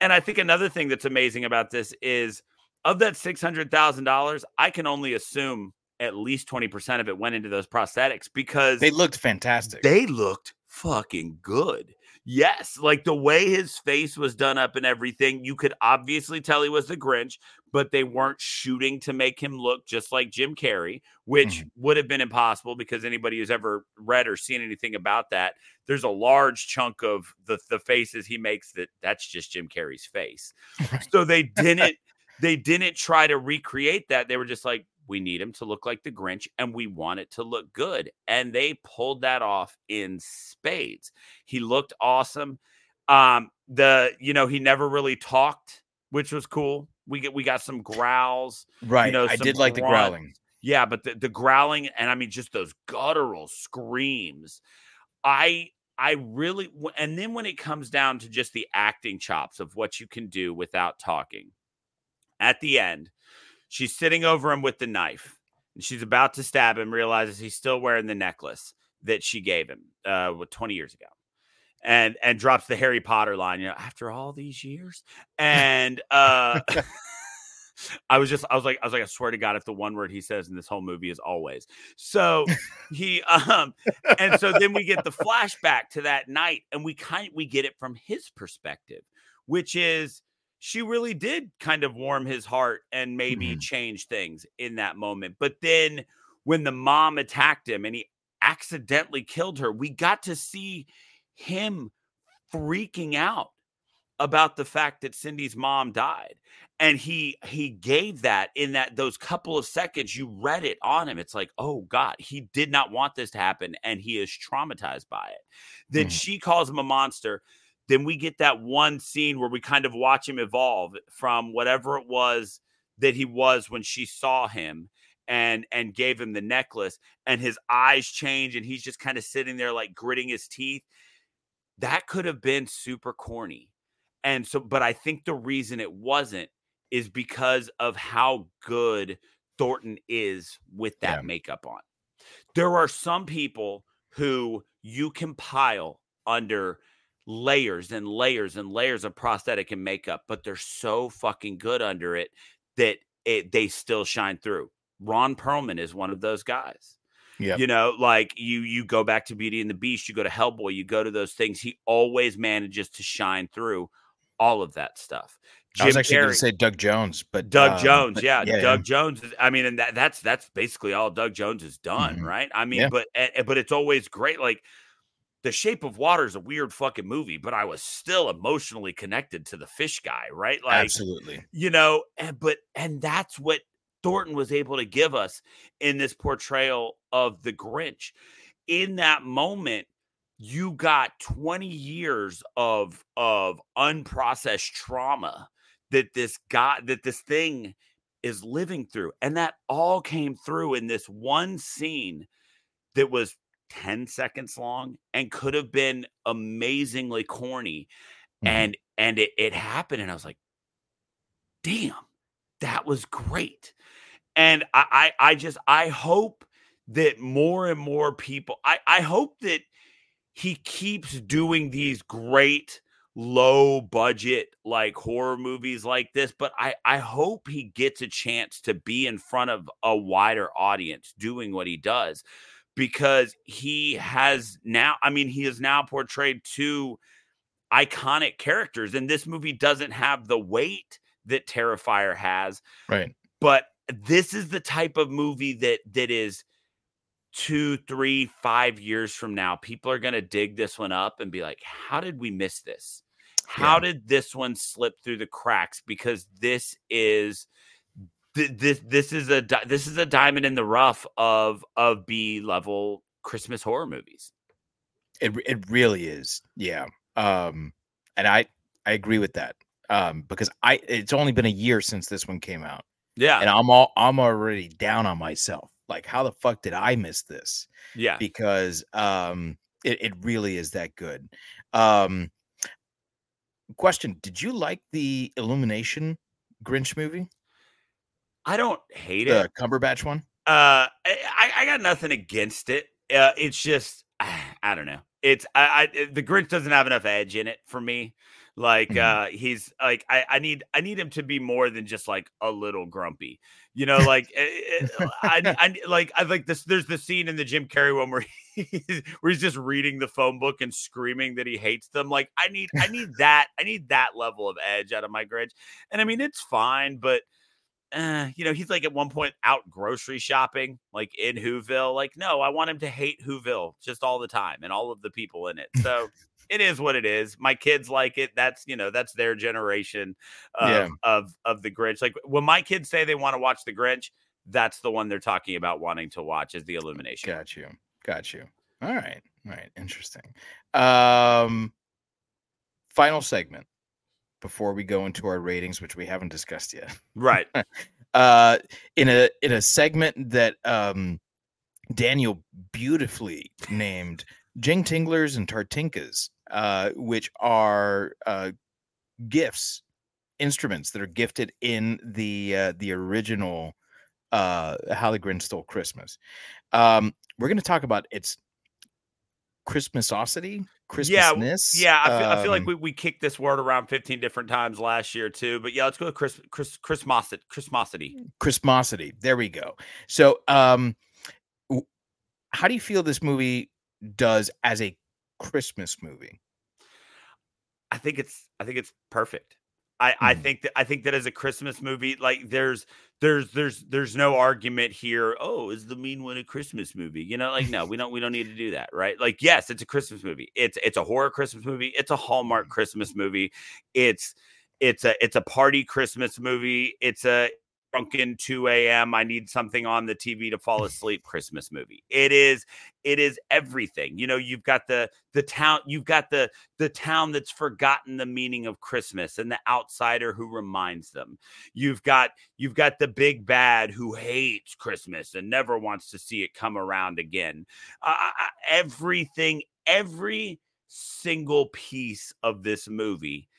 And I think another thing that's amazing about this is, of that six hundred thousand dollars, I can only assume at least twenty percent of it went into those prosthetics because they looked fantastic. They looked fucking good. Yes. Like the way his face was done up and everything, you could obviously tell he was the Grinch, but they weren't shooting to make him look just like Jim Carrey, which mm. would have been impossible because anybody who's ever read or seen anything about that, there's a large chunk of the, the faces he makes that that's just Jim Carrey's face. Right. So they didn't, They didn't try to recreate that. They were just like, we need him to look like the Grinch and we want it to look good. And they pulled that off in spades. He looked awesome. Um, the, you know, he never really talked, which was cool. We get, we got some growls. Right. You know, I did like grunt. the growling. Yeah. But the, the growling and I mean, just those guttural screams. I, I really, and then when it comes down to just the acting chops of what you can do without talking. At the end, she's sitting over him with the knife and she's about to stab him, realizes he's still wearing the necklace that she gave him uh, twenty years ago and, and drops the Harry Potter line, you know, after all these years. And uh, I was just I was like, I was like, I swear to God, if the one word he says in this whole movie is always. So he um, and so then we get the flashback to that night and we kind we get it from his perspective, which is. She really did kind of warm his heart and maybe mm-hmm. change things in that moment. But then when the mom attacked him and he accidentally killed her, we got to see him freaking out about the fact that Cindy's mom died. And he he gave that in that those couple of seconds, you read it on him. It's like, oh, God, he did not want this to happen. And he is traumatized by it. Then mm-hmm. she calls him a monster. Then we get that one scene where we kind of watch him evolve from whatever it was that he was when she saw him and and gave him the necklace, and his eyes change, and he's just kind of sitting there like gritting his teeth. That could have been super corny. And so, but I think the reason it wasn't is because of how good Thornton is with that yeah. makeup on. There are some people who you compile under layers and layers and layers of prosthetic and makeup, but they're so fucking good under it that it, they still shine through. Ron Perlman is one of those guys. Yeah. You know, like you, you go back to Beauty and the Beast, you go to Hellboy, you go to those things. He always manages to shine through all of that stuff. Jim I was actually Carrey, going to say Doug Jones, but Doug um, Jones. But, yeah, yeah. Doug yeah. Jones. Is, I mean, and that, that's, that's basically all Doug Jones has done. Mm-hmm. Right. I mean, yeah. but, but it's always great. Like, The Shape of Water is a weird fucking movie, but I was still emotionally connected to the fish guy, right? Like, absolutely. You know, and, but, and that's what Thornton was able to give us in this portrayal of the Grinch. In that moment, you got twenty years of, of unprocessed trauma that this guy, that this thing is living through. And that all came through in this one scene that was ten seconds long and could have been amazingly corny. Mm-hmm. And, and it, it happened. And I was like, damn, that was great. And I, I, I just, I hope that more and more people, I, I hope that he keeps doing these great low budget, like horror movies like this, but I, I hope he gets a chance to be in front of a wider audience doing what he does. Because he has now, I mean, he has now portrayed two iconic characters, and this movie doesn't have the weight that Terrifier has. Right. But this is the type of movie that that is two, three, five years from now, people are going to dig this one up and be like, how did we miss this? How yeah. did this one slip through the cracks? Because this is... This this is a this is a diamond in the rough of of B level Christmas horror movies. It it really is, yeah. Um, and I I agree with that um, because I it's only been a year since this one came out. Yeah, and I'm all I'm already down on myself. Like, how the fuck did I miss this? Yeah, because um, it it really is that good. Um, question: did you like the Illumination Grinch movie? I don't hate the it. The Cumberbatch one? Uh, I, I got nothing against it. Uh, it's just, I don't know. It's I, I the Grinch doesn't have enough edge in it for me. Like mm-hmm. uh, he's like I, I need I need him to be more than just like a little grumpy. You know, like it, I, I like I like this. There's the scene in the Jim Carrey one where he's, where he's just reading the phone book and screaming that he hates them. Like I need I need that I need that level of edge out of my Grinch. And I mean it's fine, but. Uh, you know, he's like at one point out grocery shopping, like in Whoville. Like, no, I want him to hate Whoville just all the time and all of the people in it. So it is what it is. My kids like it. That's, you know, that's their generation of, yeah. of, of the Grinch. Like when my kids say they want to watch the Grinch, that's the one they're talking about wanting to watch is the Illumination. Got you. Got you. All right. All right. Interesting. Um, final segment. Before we go into our ratings, which we haven't discussed yet. Right. uh, in a in a segment that um, Daniel beautifully named Jing Tinglers and Tartinkas, uh, which are uh, gifts, instruments that are gifted in the uh, the original uh, How the Grinch Stole Christmas. Um, we're going to talk about its Christmasosity. Christmasness. Yeah, yeah I, feel, um, I feel like we, we kicked this word around fifteen different times last year too. But yeah, let's go with Chris, Chris, Christmasity. Christmasity. Christmasity. There we go. So, um, how do you feel this movie does as a Christmas movie? I think it's I think it's perfect. I, I think that I think that as a Christmas movie, like there's there's there's there's no argument here. Oh, is The Mean One a Christmas movie? You know, like no, we don't we don't need to do that, right? Like yes, it's a Christmas movie. It's it's a horror Christmas movie. It's a Hallmark Christmas movie. It's it's a it's a party Christmas movie. It's a drunken two a.m. I need something on the T V to fall asleep Christmas movie. It is it is everything. You know, you've got the the town, you've got the the town that's forgotten the meaning of Christmas and the outsider who reminds them. You've got you've got the big bad who hates Christmas and never wants to see it come around again. Uh, everything, every single piece of this movie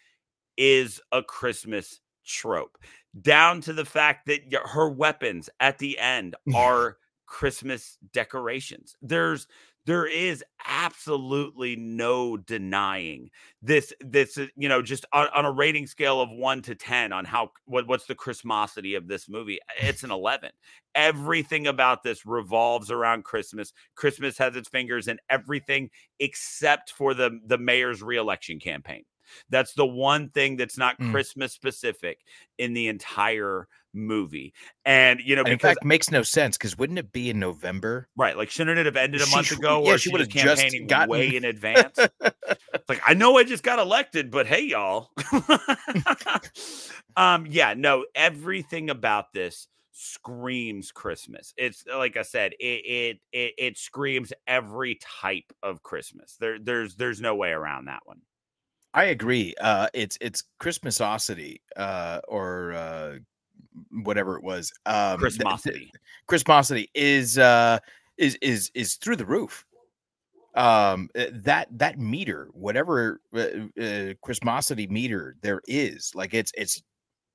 is a Christmas trope, down to the fact that her weapons at the end are Christmas decorations. There's there is absolutely no denying this. This is, you know, just on, on a rating scale of one to ten on how what, what's the Christmasity of this movie. It's an eleven. Everything about this revolves around Christmas. Christmas has its fingers in everything except for the the mayor's reelection campaign. That's the one thing that's not mm. Christmas specific in the entire movie. And, you know, because, in fact, makes no sense because wouldn't it be in November? Right. Like, shouldn't it have ended a month she, ago? Yeah, or she would have campaigning just gotten... way in advance. It's like, I know I just got elected, but hey, y'all. um, yeah, no, everything about this screams Christmas. It's like I said, it, it, it, it screams every type of Christmas. There, there's, there's no way around that one. I agree. Uh, it's it's Christmasosity uh, or uh, whatever it was. Um, Christmasity. Th- th- Christmasity is uh, is is is through the roof. Um, that that meter, whatever uh, uh, Christmasity meter there is, like it's it's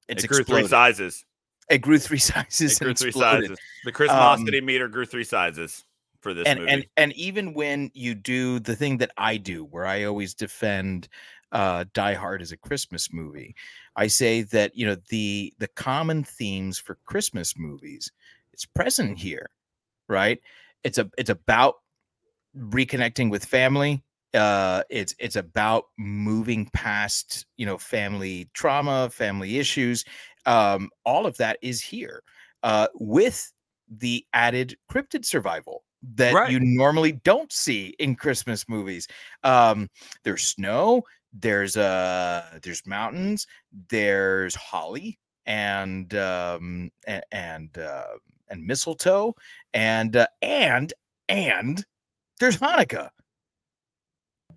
it's it grew exploded. three sizes. It grew three sizes. It grew and three exploded. sizes. The Christmasity um, meter grew three sizes for this and, movie. And and even when you do the thing that I do, where I always defend. Uh, Die Hard is a Christmas movie. I say that, you know, the the common themes for Christmas movies, it's present here, right? It's a it's about reconnecting with family. Uh, it's it's about moving past, you know, family trauma, family issues. Um, all of that is here, uh, with the added cryptid survival that right. you normally don't see in Christmas movies. Um, there's snow. There's uh there's mountains, there's holly and um and and, uh, and mistletoe and uh, and and there's Hanukkah.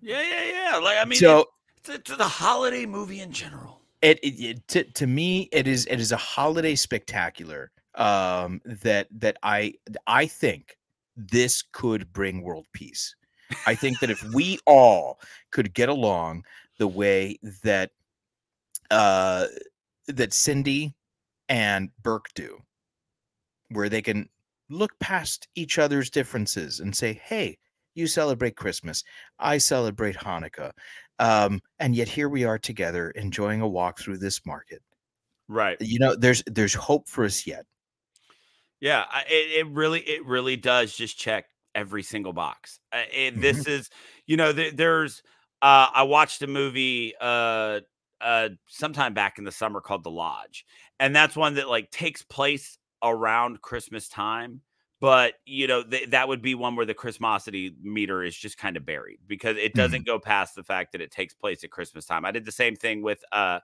Yeah, yeah, yeah. Like I mean, so it's, it's, it's the holiday movie in general. It, it, it to, to me it is it is a holiday spectacular um that that I I think this could bring world peace. I think that if we all could get along the way that uh, that Cindy and Burke do, where they can look past each other's differences and say, hey, you celebrate Christmas, I celebrate Hanukkah. Um, and yet here we are together enjoying a walk through this market. Right. You know, there's there's hope for us yet. Yeah, it, it really it really does just check every single box. Uh, and this is, you know, th- there's, uh, I watched a movie, uh, uh, sometime back in the summer called The Lodge. And that's one that like takes place around Christmas time. But, you know, th- that would be one where the Christmasity meter is just kind of buried because it doesn't go past the fact that it takes place at Christmas time. I did the same thing with, uh,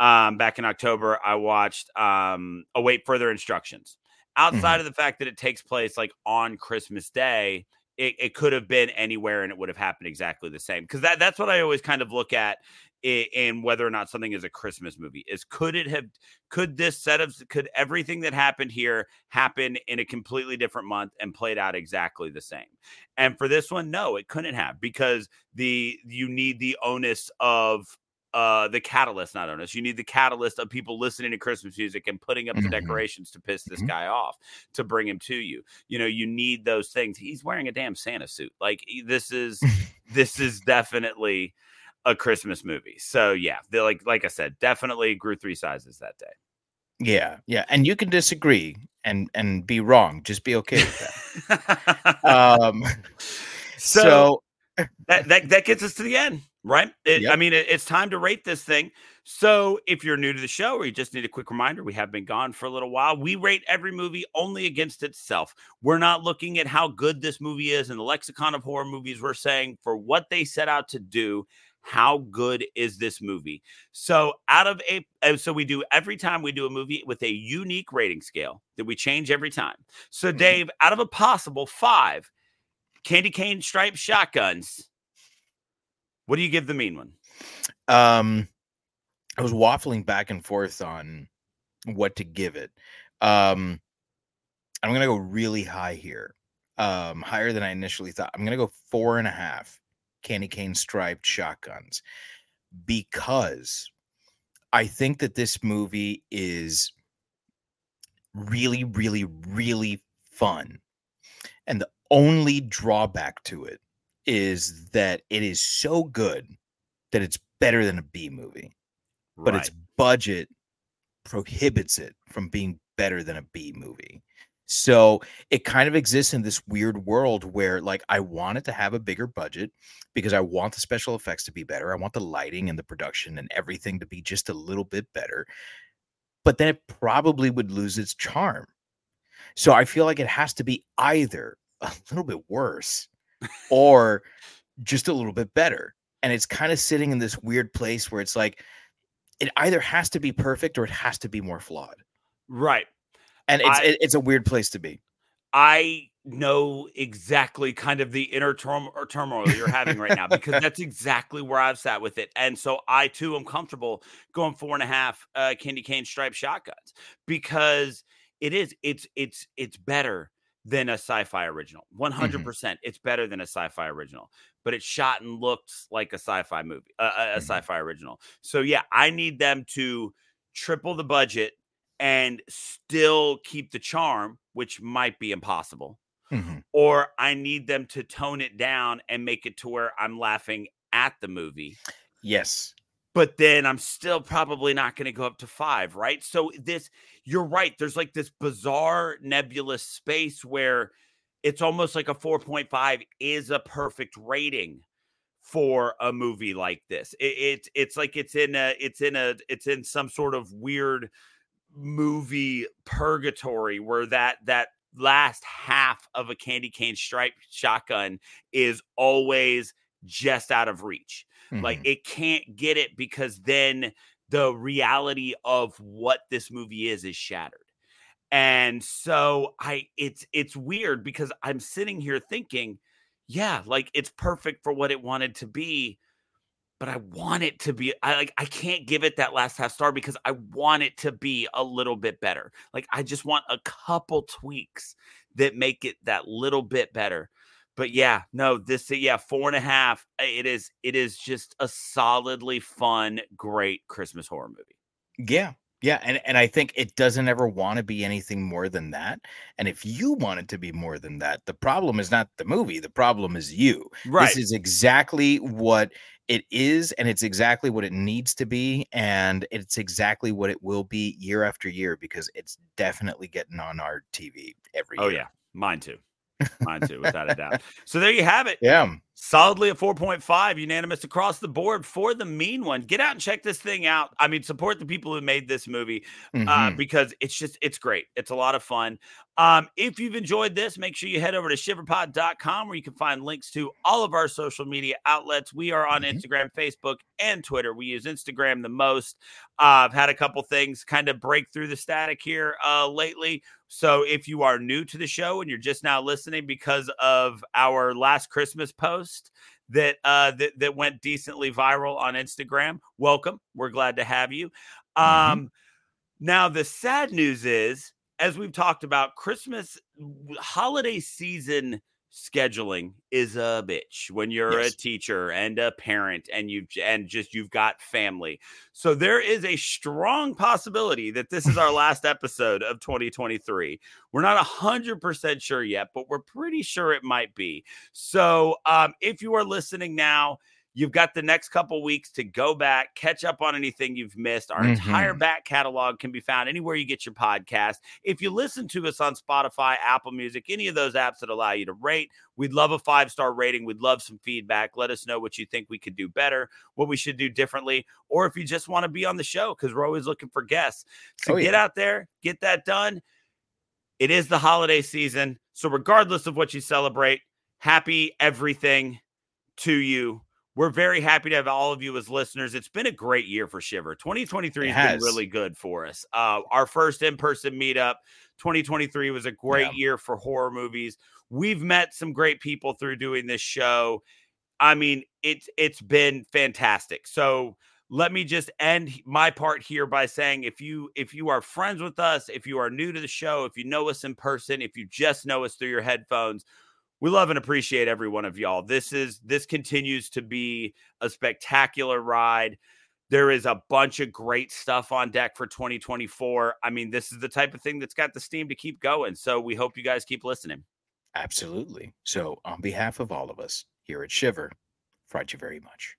um, back in October, I watched, um, Await Further Instructions. Outside of the fact that it takes place like on Christmas Day, it, it could have been anywhere and it would have happened exactly the same. Because that, that's what I always kind of look at in, in whether or not something is a Christmas movie is could it have could this set of could everything that happened here happen in a completely different month and played out exactly the same? And for this one, no, it couldn't have because the you need the onus of Uh, the catalyst, not onus. You need the catalyst of people listening to Christmas music and putting up the decorations to piss this guy off, to bring him to you. You know, you need those things. He's wearing a damn Santa suit. Like this is, this is definitely a Christmas movie. So yeah, like like I said, definitely grew three sizes that day. Yeah, yeah, and you can disagree and and be wrong. Just be okay with that. um, so, so that that that gets us to the end. right? It, yep. I mean, it, it's time to rate this thing. So if you're new to the show or you just need a quick reminder, we have been gone for a little while. We rate every movie only against itself. We're not looking at how good this movie is in the lexicon of horror movies. We're saying for what they set out to do, how good is this movie? So out of a, so we do every time we do a movie with a unique rating scale that we change every time. So mm-hmm. Dave, out of a possible five candy cane striped shotguns, what do you give The Mean One? Um, I was waffling back and forth on what to give it. Um, I'm going to go really high here. Um, higher than I initially thought. I'm going to go four and a half. Candy cane striped shotguns, because I think that this movie is really, really, really fun. And the only drawback to it is that it is so good that it's better than a B movie, right. But its budget prohibits it from being better than a B movie. So it kind of exists in this weird world where, like, I want it to have a bigger budget because I want the special effects to be better. I want the lighting and the production and everything to be just a little bit better. But then it probably would lose its charm. So I feel like it has to be either a little bit worse or just a little bit better. And it's kind of sitting in this weird place where it's like it either has to be perfect or it has to be more flawed. Right. And it's I, it's a weird place to be. I know exactly kind of the inner turm- or turmoil you're having right now, because that's exactly where I've sat with it. And so I, too, am comfortable going four and a half uh, candy cane striped shotguns, because it is it's it's it's better than a sci-fi original. one hundred percent mm-hmm. It's better than a sci-fi original, but it's shot and looks like a sci-fi movie, uh, a mm-hmm. sci-fi original. So, yeah, I need them to triple the budget and still keep the charm, which might be impossible. Mm-hmm. Or I need them to tone it down and make it to where I'm laughing at the movie. Yes. But then I'm still probably not going to go up to five, right? So this, you're right. There's like this bizarre nebulous space where it's almost like a four point five is a perfect rating for a movie like this. It, it it's like it's in a it's in a it's in some sort of weird movie purgatory where that that last half of a candy cane striped shotgun is always just out of reach. Mm-hmm. Like it can't get it, because then the reality of what this movie is is shattered. And so I it's it's weird, because I'm sitting here thinking, yeah, like it's perfect for what it wanted to be. But I want it to be, I like, I can't give it that last half star because I want it to be a little bit better. Like, I just want a couple tweaks that make it that little bit better. But yeah, no, this, yeah, four and a half. It is, it is just a solidly fun, great Christmas horror movie. Yeah. Yeah. And, and I think it doesn't ever want to be anything more than that. And if you want it to be more than that, the problem is not the movie. The problem is you. Right. This is exactly what it is, and it's exactly what it needs to be, and it's exactly what it will be year after year, because it's definitely getting on our T V every oh, year. Oh, yeah. Mine too. Mine too, without a doubt. So there you have it. Yeah. Solidly a four point five, unanimous across the board for The Mean One. Get out and check this thing out. I mean, support the people who made this movie, mm-hmm. uh, because it's just, it's great. It's a lot of fun. Um, if you've enjoyed this, make sure you head over to shiver pod dot com, where you can find links to all of our social media outlets. We are on mm-hmm. Instagram, Facebook, and Twitter. We use Instagram the most. Uh, I've had a couple things kind of break through the static here uh, lately. So if you are new to the show and you're just now listening because of our last Christmas post, that uh that, that went decently viral on Instagram, welcome, we're glad to have you. um mm-hmm. Now the sad news is, as we've talked about, Christmas holiday season scheduling is a bitch when you're yes. a teacher and a parent and you and just you've got family. So there is a strong possibility that this is our last episode of twenty twenty-three. We're not a hundred percent sure yet, but we're pretty sure it might be. So um if you are listening now, You've got the next couple weeks to go back, catch up on anything you've missed. Our mm-hmm. entire back catalog can be found anywhere you get your podcast. If you listen to us on Spotify, Apple Music, any of those apps that allow you to rate, we'd love a five-star rating. We'd love some feedback. Let us know what you think we could do better, what we should do differently, or if you just want to be on the show, because we're always looking for guests. So oh, yeah. get out there, get that done. It is the holiday season. So regardless of what you celebrate, happy everything to you. We're very happy to have all of you as listeners. It's been a great year for Shiver. twenty twenty-three has been really good for us. Uh, our first in-person meetup, twenty twenty-three was a great yeah. year for horror movies. We've met some great people through doing this show. I mean, it's it's been fantastic. So let me just end my part here by saying, if you if you are friends with us, if you are new to the show, if you know us in person, if you just know us through your headphones, we love and appreciate every one of y'all. This is this continues to be a spectacular ride. There is a bunch of great stuff on deck for twenty twenty-four. I mean, this is the type of thing that's got the steam to keep going. So we hope you guys keep listening. Absolutely. So on behalf of all of us here at Shiver, fright you very much.